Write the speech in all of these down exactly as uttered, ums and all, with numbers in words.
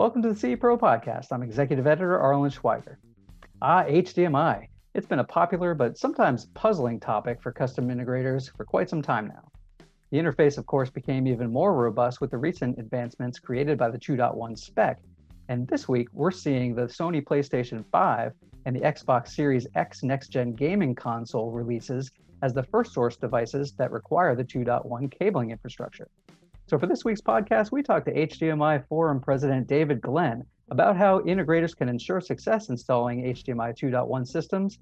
Welcome to the C E Pro podcast. I'm executive editor Arlen Schweiger. Ah, H D M I. It's been a popular but sometimes puzzling topic for custom integrators for quite some time now. The interface, of course, became even more robust with the recent advancements created by the two point one spec. And this week, we're seeing the Sony PlayStation five and the Xbox Series X next-gen gaming console releases as the first source devices that require the two point one cabling infrastructure. So for this week's podcast, we talked to H D M I Forum President David Glenn about how integrators can ensure success installing H D M I two point one systems,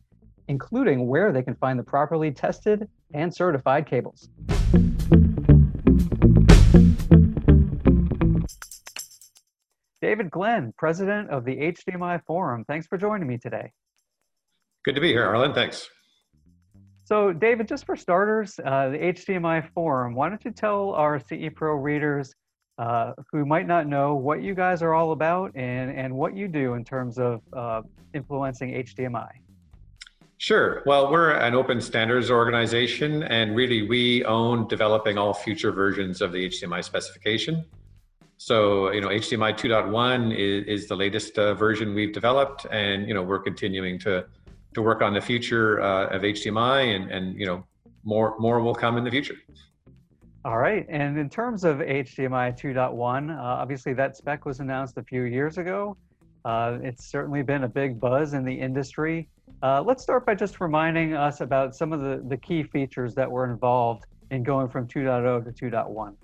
including where they can find the properly tested and certified cables. David Glenn, president of the H D M I Forum, thanks for joining me today. Good to be here, Arlen. Thanks. So, David, just for starters, uh, the H D M I Forum, why don't you tell our C E Pro readers uh, who might not know what you guys are all about and, and what you do in terms of uh, influencing H D M I? Sure. Well, we're an open standards organization, and really we own developing all future versions of the H D M I specification. So, you know, H D M I two point one is, is the latest uh, version we've developed, and, you know, we're continuing to to work on the future uh, of H D M I, and, and, you know, more more will come in the future. All right. And in terms of H D M I two point one, uh, obviously that spec was announced a few years ago. Uh, it's certainly been a big buzz in the industry. Uh, let's start by just reminding us about some of the, the key features that were involved in going from two point oh to two point one.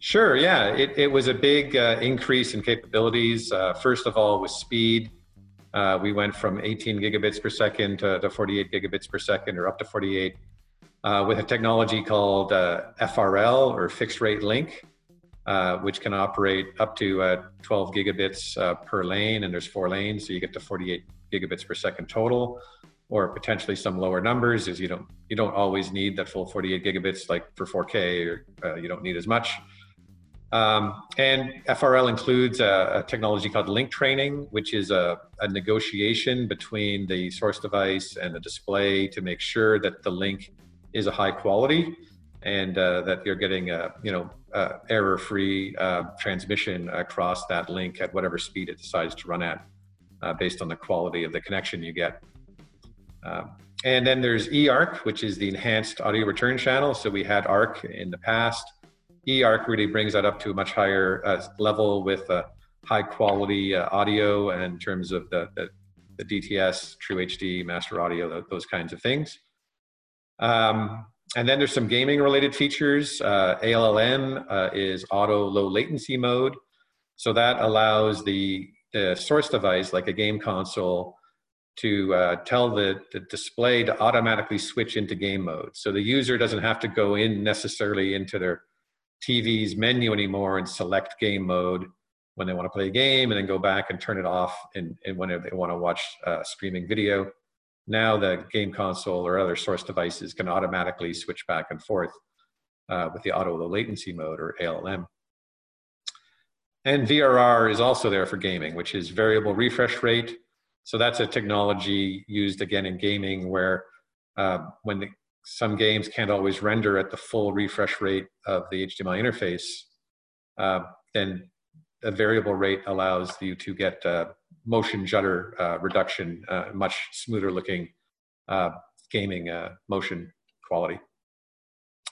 Sure, yeah. It, it was a big uh, increase in capabilities. Uh, first of all, with speed, uh, we went from eighteen gigabits per second to, to forty-eight gigabits per second, or up to forty-eight, uh, with a technology called uh, F R L, or fixed rate link, uh, which can operate up to uh, twelve gigabits uh, per lane, and there's four lanes, so you get to forty-eight gigabits per second total, or potentially some lower numbers, as you don't you don't always need that full forty-eight gigabits, like for four K, or uh, you don't need as much. Um, and F R L includes a, a technology called link training, which is a, a negotiation between the source device and the display to make sure that the link is a high quality, and uh, that you're getting a you know uh, error-free uh, transmission across that link at whatever speed it decides to run at, uh, based on the quality of the connection you get. Uh, and then there's eARC, which is the enhanced audio return channel. So we had A R C in the past. eARC really brings that up to a much higher uh, level with uh, high quality uh, audio, and in terms of the, the, the D T S, True H D, Master Audio, th- those kinds of things. Um, and then there's some gaming related features. Uh, A L L M uh, is auto low latency mode. So that allows the, the source device, like a game console, to uh, tell the, the display to automatically switch into game mode. So the user doesn't have to go in necessarily into their T V's menu anymore and select game mode when they want to play a game, and then go back and turn it off and, and whenever they want to watch uh, streaming video. Now the game console or other source devices can automatically switch back and forth uh, with the auto low latency mode, or A L L M. And V R R is also there for gaming, which is variable refresh rate. So that's a technology used again in gaming where uh, when the some games can't always render at the full refresh rate of the H D M I interface, uh, then a variable rate allows you to get uh, motion judder uh, reduction, uh, much smoother looking uh, gaming uh, motion quality.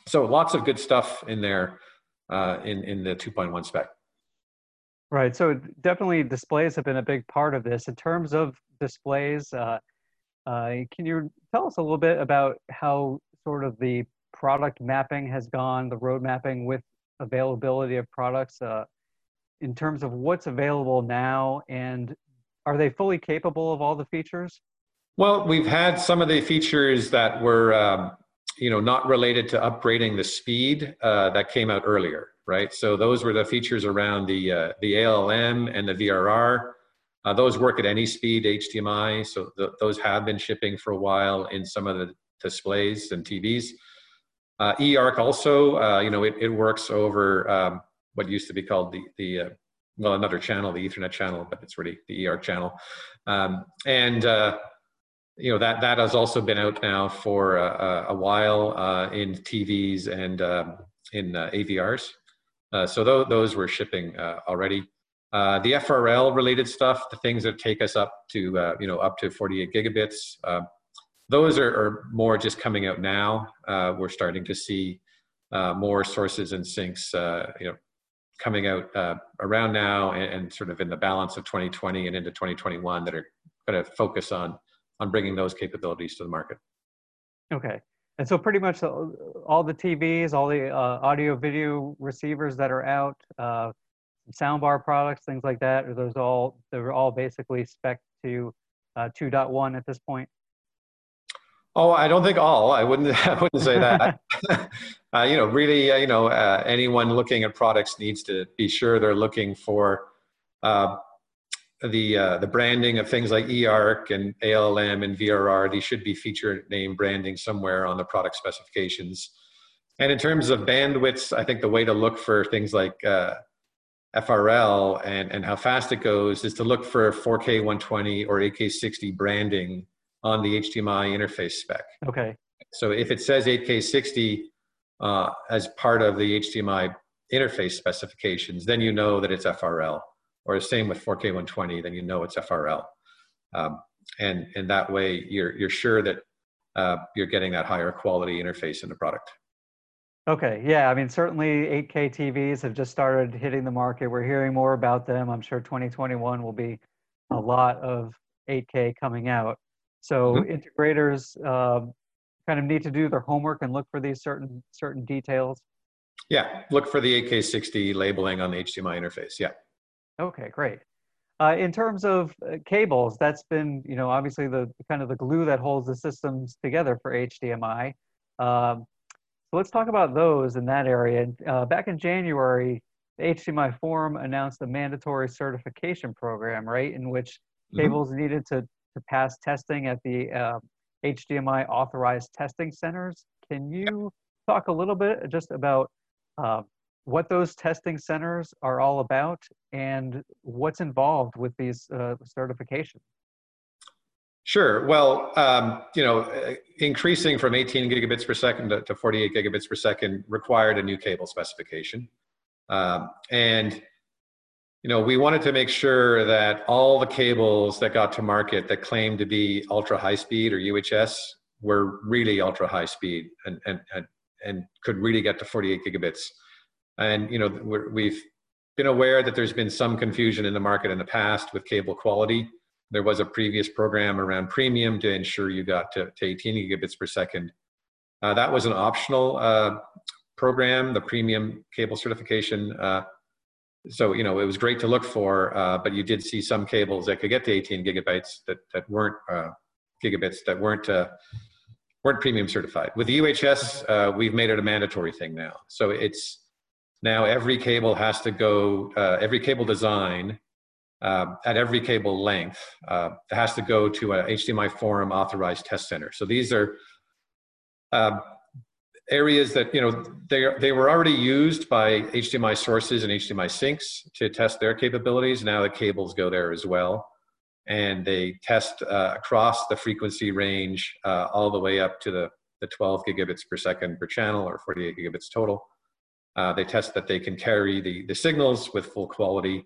So lots of good stuff in there uh, in, in the two point one spec. Right, so definitely displays have been a big part of this. In terms of displays, uh, Uh, can you tell us a little bit about how sort of the product mapping has gone, the road mapping with availability of products uh, in terms of what's available now, and are they fully capable of all the features? Well, we've had some of the features that were, um, you know, not related to upgrading the speed uh, that came out earlier, right? So those were the features around the uh, the A L M and the V R R. Uh, those work at any speed H D M I, so th- those have been shipping for a while in some of the displays and T Vs. Uh, eARC also, uh, you know, it, it works over um, what used to be called the, the uh, well, another channel, the Ethernet channel, but it's really the eARC channel. Um, and, uh, you know, that, that has also been out now for uh, a while uh, in T Vs and um, in uh, A V Rs. Uh, so th- those were shipping uh, already. Uh, the F R L related stuff, the things that take us up to, uh, you know, up to forty-eight gigabits, uh, those are, are more just coming out now. Uh, we're starting to see uh, more sources and sinks, uh, you know, coming out uh, around now and, and sort of in the balance of twenty twenty and into twenty twenty-one that are going to focus on, on bringing those capabilities to the market. Okay. And so pretty much all the T Vs, all the uh, audio video receivers that are out, uh, soundbar products, things like that, are those all, they're all basically spec to uh, two point one at this point? Oh, I don't think all. I wouldn't. I wouldn't say that. uh, you know, really, uh, you know, uh, anyone looking at products needs to be sure they're looking for uh, the uh, the branding of things like eARC and A L L M and V R R. These should be feature name branding somewhere on the product specifications. And in terms of bandwidths, I think the way to look for things like uh, F R L and and how fast it goes is to look for four K one twenty or eight K sixty branding on the H D M I interface spec. Okay. So if it says eight K sixty uh, as part of the H D M I interface specifications, then you know that it's F R L. Or the same with four K one twenty, then you know it's F R L. Um, and and that way you're you're sure that uh, you're getting that higher quality interface in the product. Okay. Yeah. I mean, certainly eight K T Vs have just started hitting the market. We're hearing more about them. I'm sure twenty twenty-one will be a lot of eight K coming out. So mm-hmm. integrators uh, kind of need to do their homework and look for these certain certain details. Yeah, look for the eight K sixty labeling on the H D M I interface. Yeah. Okay, great. Uh, in terms of cables, that's been, you know, obviously the kind of the glue that holds the systems together for H D M I. Um, so let's talk about those in that area. Uh, back in January, the H D M I Forum announced a mandatory certification program, right, in which cables mm-hmm. needed to to pass testing at the uh, H D M I authorized testing centers. Can you talk a little bit just about uh, what those testing centers are all about and what's involved with these uh, certifications? Sure. Well, um, you know, increasing from eighteen gigabits per second to, to forty-eight gigabits per second required a new cable specification. Um, and You know, we wanted to make sure that all the cables that got to market that claimed to be ultra high speed or U H S were really ultra high speed and and and, and could really get to forty-eight gigabits. And you know, we're, we've been aware that there's been some confusion in the market in the past with cable quality. There was a previous program around premium to ensure you got to, to eighteen gigabits per second. Uh, that was an optional uh, program, the premium cable certification. Uh, So, you know, it was great to look for, uh, but you did see some cables that could get to eighteen gigabytes that, that weren't uh, gigabits, that weren't, uh, weren't premium certified. With the U H S, uh, we've made it a mandatory thing now. So it's now every cable has to go, uh, every cable design uh, at every cable length uh, has to go to a H D M I Forum authorized test center. So these are uh, areas that, you know, they, they were already used by H D M I sources and H D M I sinks to test their capabilities. Now the cables go there as well. And they test uh, across the frequency range uh, all the way up to the, the twelve gigabits per second per channel or forty-eight gigabits total. Uh, they test that they can carry the, the signals with full quality.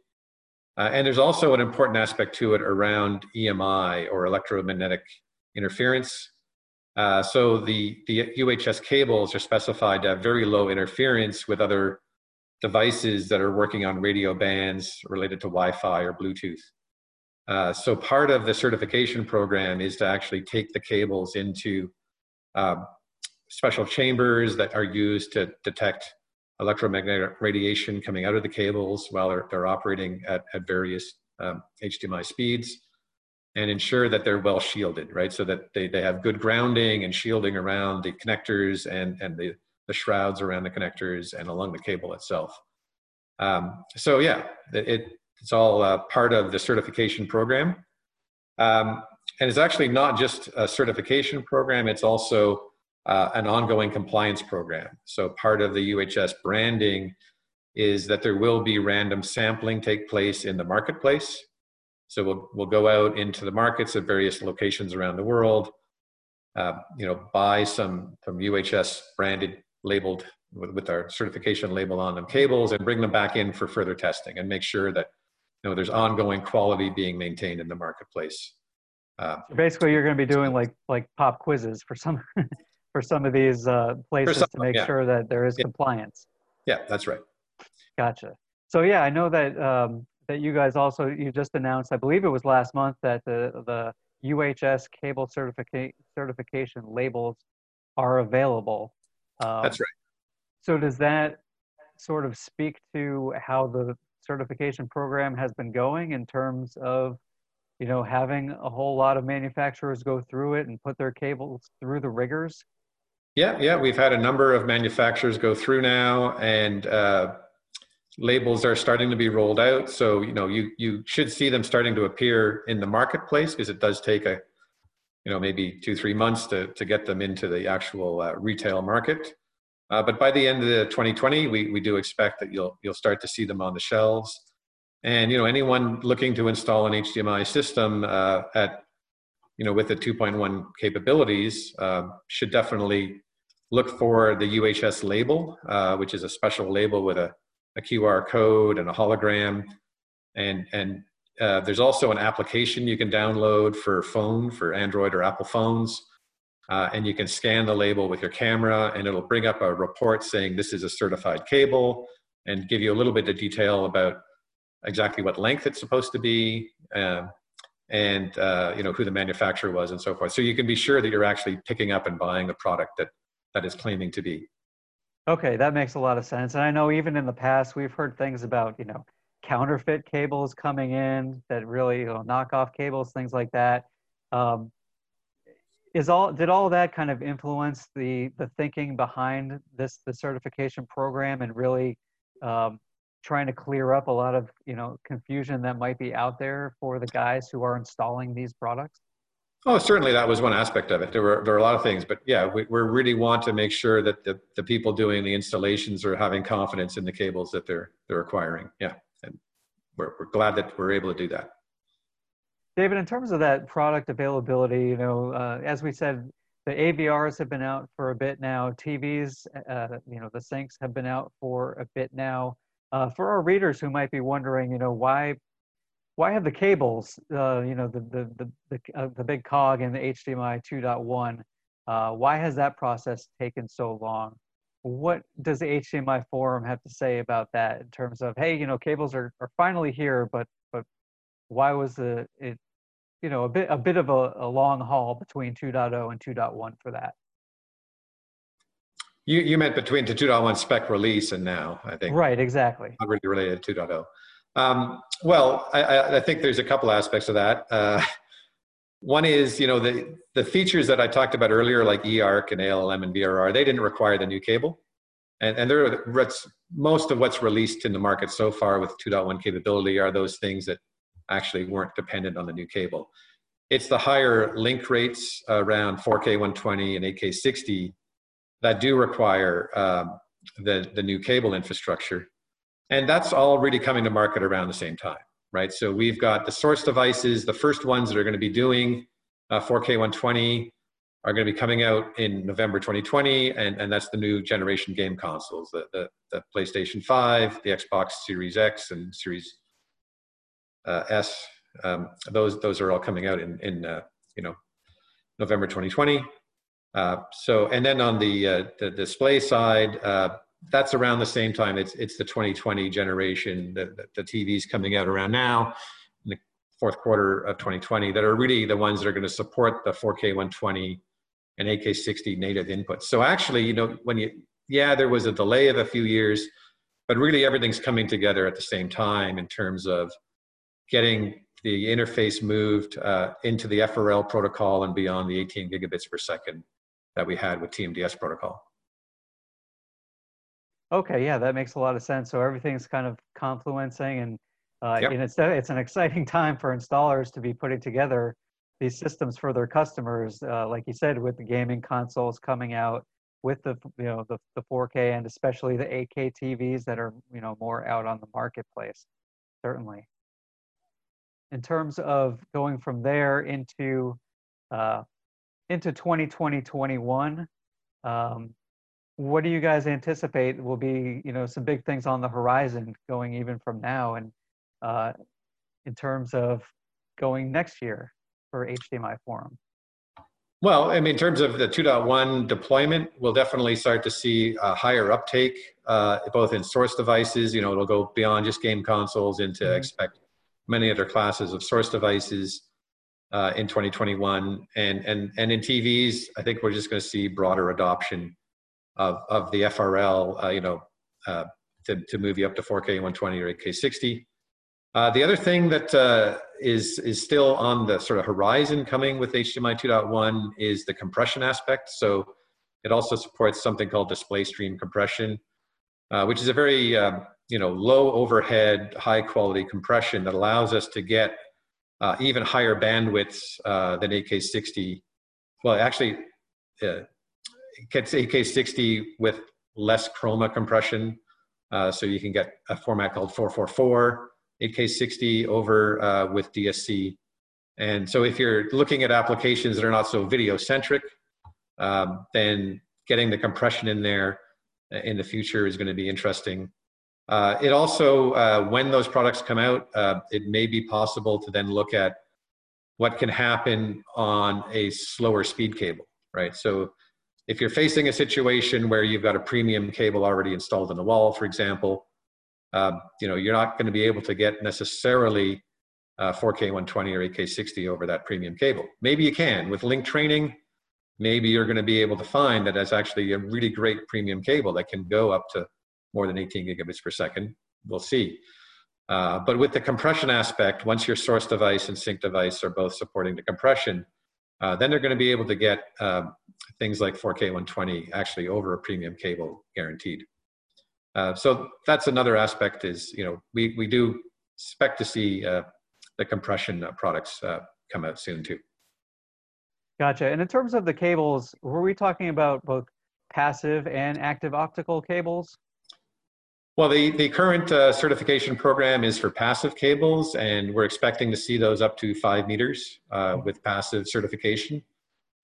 Uh, and there's also an important aspect to it around E M I or electromagnetic interference. Uh, so the, the U H S cables are specified to have very low interference with other devices that are working on radio bands related to Wi-Fi or Bluetooth. Uh, so part of the certification program is to actually take the cables into uh, special chambers that are used to detect electromagnetic radiation coming out of the cables while they're, they're operating at, at various um, H D M I speeds, and ensure that they're well shielded, right? So that they, they have good grounding and shielding around the connectors and, and the, the shrouds around the connectors and along the cable itself. Um, so yeah, it, it's all uh, part of the certification program. Um, and it's actually not just a certification program, it's also uh, an ongoing compliance program. So part of the U H S branding is that there will be random sampling take place in the marketplace. So we'll, we'll go out into the markets at various locations around the world, uh, you know, buy some, some U H S branded, labeled with, with our certification label on them cables and bring them back in for further testing and make sure that you know, there's ongoing quality being maintained in the marketplace. Uh, Basically, you're going to be doing like like pop quizzes for some for some of these uh, places some, to make yeah. sure that there is yeah. compliance. Yeah, that's right. Gotcha. So yeah, I know that um, that you guys also you just announced, I believe it was last month, that the the U H S cable certifica- certification labels are available. Um, that's right. So does that sort of speak to how the certification program has been going in terms of, you know, having a whole lot of manufacturers go through it and put their cables through the rigors? Yeah, yeah, we've had a number of manufacturers go through now, and uh, labels are starting to be rolled out. So, you know, you you should see them starting to appear in the marketplace, because it does take a, you know, maybe two, three months to, to get them into the actual uh, retail market. Uh, but by the end of the twenty twenty, we, we do expect that you'll you'll start to see them on the shelves. And, you know, anyone looking to install an H D M I system uh, at, you know, with the two point one capabilities uh, should definitely look for the U H S label, uh, which is a special label with a, a Q R code and a hologram. And, and uh, there's also an application you can download for phone, for Android or Apple phones. Uh, and you can scan the label with your camera, and it'll bring up a report saying this is a certified cable, and give you a little bit of detail about exactly what length it's supposed to be, uh, and uh, you know, who the manufacturer was and so forth. So you can be sure that you're actually picking up and buying the product that that is claiming to be. Okay, that makes a lot of sense. And I know even in the past we've heard things about, you know, counterfeit cables coming in that really, you know, knockoff cables, things like that. Um, Is all did all that kind of influence the the thinking behind this the certification program, and really um, trying to clear up a lot of, you know, confusion that might be out there for the guys who are installing these products? Oh, certainly that was one aspect of it. There were there were a lot of things, but yeah, we we really want to make sure that the the people doing the installations are having confidence in the cables that they're they're acquiring. Yeah, and we're we're glad that we're able to do that. David, in terms of that product availability, you know, uh, as we said, the A V Rs have been out for a bit now. T Vs, uh, you know, the syncs have been out for a bit now. Uh, for our readers who might be wondering, you know, why, why have the cables, uh, you know, the the the the, uh, the big cog in the H D M I two point one, uh, why has that process taken so long? What does the H D M I Forum have to say about that in terms of, hey, you know, cables are are finally here, but but why was the it, you know, a bit a bit of a, a long haul between two point oh and two point one for that? You you meant between the two point one spec release and now, I think. Right, exactly. Not really related to two point oh. Um, well, I, I think there's a couple aspects of that. Uh, one is, you know, the the features that I talked about earlier, like eARC and A L L M and V R R, they didn't require the new cable, and and there most of what's released in the market so far with two point one capability are those things that actually weren't dependent on the new cable. It's the higher link rates around four K one twenty and eight K sixty that do require um, the, the new cable infrastructure. And that's all really coming to market around the same time, right? So we've got the source devices, the first ones that are going to be doing uh, four K one twenty are going to be coming out in November twenty twenty, and, and that's the new generation game consoles, the, the, the PlayStation five, the Xbox Series X and Series Uh, S, um, those those are all coming out in in uh, you know, November twenty twenty. Uh, so and then on the uh, the display side, uh, that's around the same time. It's it's the twenty twenty generation. The, the T Vs coming out around now, in the fourth quarter of twenty twenty, that are really the ones that are going to support the four K one twenty and eight K sixty native inputs. So actually, you know, when you yeah, there was a delay of a few years, but really everything's coming together at the same time in terms of getting the interface moved uh, into the F R L protocol and beyond the eighteen gigabits per second that we had with T M D S protocol. Okay, yeah, that makes a lot of sense. So everything's kind of confluencing, and, uh, yep. and it's, it's an exciting time for installers to be putting together these systems for their customers, uh, like you said, with the gaming consoles coming out, with the, you know, the, the four K and especially the eight K T Vs that are, you know, more out on the marketplace, certainly. In terms of going from there into uh, into twenty twenty, twenty-one, um, what do you guys anticipate will be, you know, some big things on the horizon going even from now? And uh, in terms of going next year for H D M I Forum? Well, I mean, in terms of the two point one deployment, we'll definitely start to see a higher uptake, uh, both in source devices. You know, it'll go beyond just game consoles into mm-hmm. expect many other classes of source devices uh, in twenty twenty-one. And, and, and in T Vs, I think we're just going to see broader adoption of, of the F R L, uh, you know, uh, to, to move you up to four K one twenty or eight K sixty. Uh, the other thing that uh, is, is still on the sort of horizon coming with H D M I two point one is the compression aspect. So it also supports something called display stream compression, uh, which is a very, uh, you know, low overhead, high quality compression that allows us to get uh, even higher bandwidths uh, than eight K sixty. Well, actually, uh, it gets eight K sixty with less chroma compression. Uh, so you can get a format called four four four. eight K sixty over uh, with D S C. And so if you're looking at applications that are not so video centric, um, then getting the compression in there in the future is going to be interesting. Uh, it also, uh, when those products come out, uh, it may be possible to then look at what can happen on a slower speed cable, right? So if you're facing a situation where you've got a premium cable already installed in the wall, for example, Uh, you know, you're not going to be able to get necessarily uh, four K one twenty or eight K sixty over that premium cable. Maybe you can with link training. Maybe you're going to be able to find that that's actually a really great premium cable that can go up to more than eighteen gigabits per second. We'll see. Uh, but with the compression aspect, once your source device and sync device are both supporting the compression, uh, then they're going to be able to get uh, things like four K one twenty actually over a premium cable guaranteed. Uh, so that's another aspect is, you know, we, we do expect to see uh, the compression uh, products uh, come out soon too. Gotcha. And in terms of the cables, were we talking about both passive and active optical cables? Well, the, the current uh, certification program is for passive cables, and we're expecting to see those up to five meters uh, with passive certification.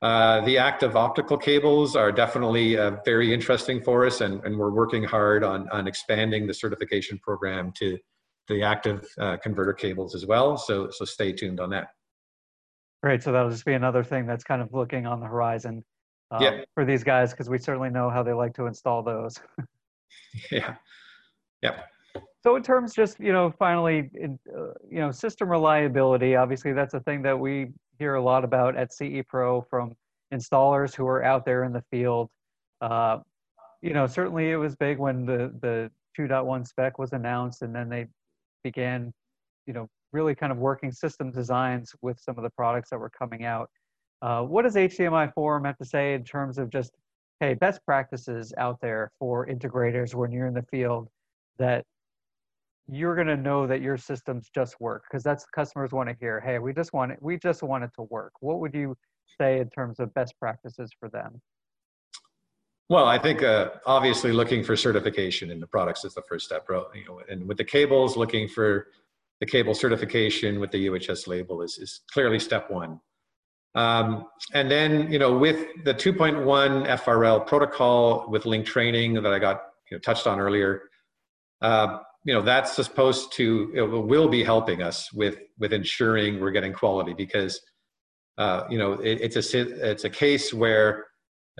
Uh, the active optical cables are definitely uh, very interesting for us, and, and we're working hard on, on expanding the certification program to the active uh, converter cables as well, so, so stay tuned on that. Great, so that'll just be another thing that's kind of looking on the horizon uh, yeah. for these guys, because we certainly know how they like to install those. yeah, yeah. So in terms just, you know, finally, in, uh, you know, system reliability, obviously that's a thing that we hear a lot about at C E Pro from installers who are out there in the field. Uh, you know, certainly it was big when the, the two point one spec was announced, and then they began, you know, really kind of working system designs with some of the products that were coming out. Uh, what does H D M I Forum have to say in terms of just, hey, best practices out there for integrators when you're in the field that you're going to know that your systems just work? Because that's what customers want to hear. Hey, we just want it, we just want it to work. What would you say in terms of best practices for them? Well, I think uh, obviously looking for certification in the products is the first step, you know, and with the cables, looking for the cable certification with the U H S label is, is clearly step one. Um, and then, you know, with the two point one F R L protocol with link training that I got you know, touched on earlier, uh, you know, that's supposed to, it will be helping us with, with ensuring we're getting quality because, uh, you know, it, it's, a, it's a case where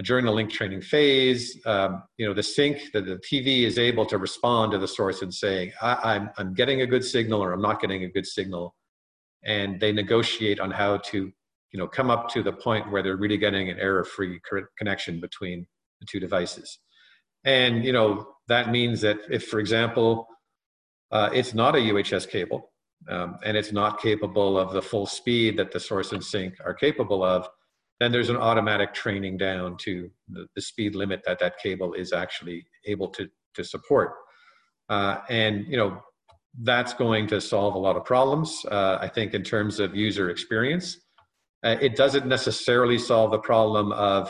during the link training phase, um, you know, the sync, the, the T V is able to respond to the source and saying, I, I'm, I'm getting a good signal or I'm not getting a good signal. And they negotiate on how to, you know, come up to the point where they're really getting an error-free connection between the two devices. And, you know, that means that if, for example, Uh, it's not a U H S cable, um, and it's not capable of the full speed that the source and sync are capable of, then there's an automatic training down to the, the speed limit that that cable is actually able to, to support. Uh, and, you know, that's going to solve a lot of problems, uh, I think, in terms of user experience. Uh, it doesn't necessarily solve the problem of,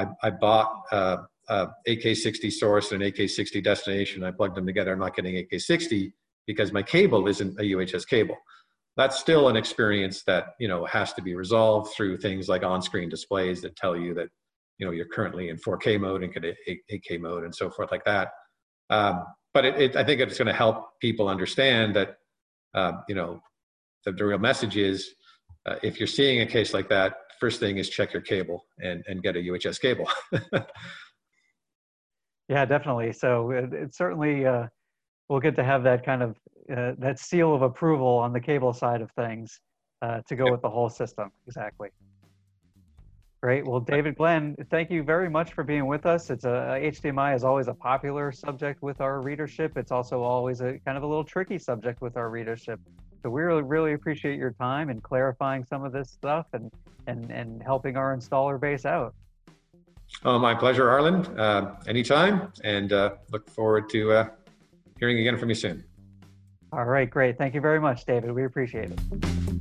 I, I bought... Uh, Uh, eight K sixty source and an eight K sixty destination. I plugged them together. I'm not getting eight K sixty because my cable isn't a U H S cable. That's still an experience that, you know, has to be resolved through things like on-screen displays that tell you that, you know, you're currently in four K mode and eight K mode and so forth like that. Um, but it, it, I think it's going to help people understand that, uh, you know, the, the real message is, uh, if you're seeing a case like that, first thing is check your cable and, and get a U H S cable. Yeah, definitely. So it, it certainly, uh, we'll get to have that kind of, uh, that seal of approval on the cable side of things uh, to go yep. with the whole system. Exactly. Great. Well, David Glenn, thank you very much for being with us. It's a, H D M I is always a popular subject with our readership. It's also always a kind of a little tricky subject with our readership. So we really, really appreciate your time and clarifying some of this stuff and, and, and helping our installer base out. Oh, my pleasure, Arlen. Uh, anytime, and uh, look forward to uh, hearing again from you soon. All right, great. Thank you very much, David. We appreciate it.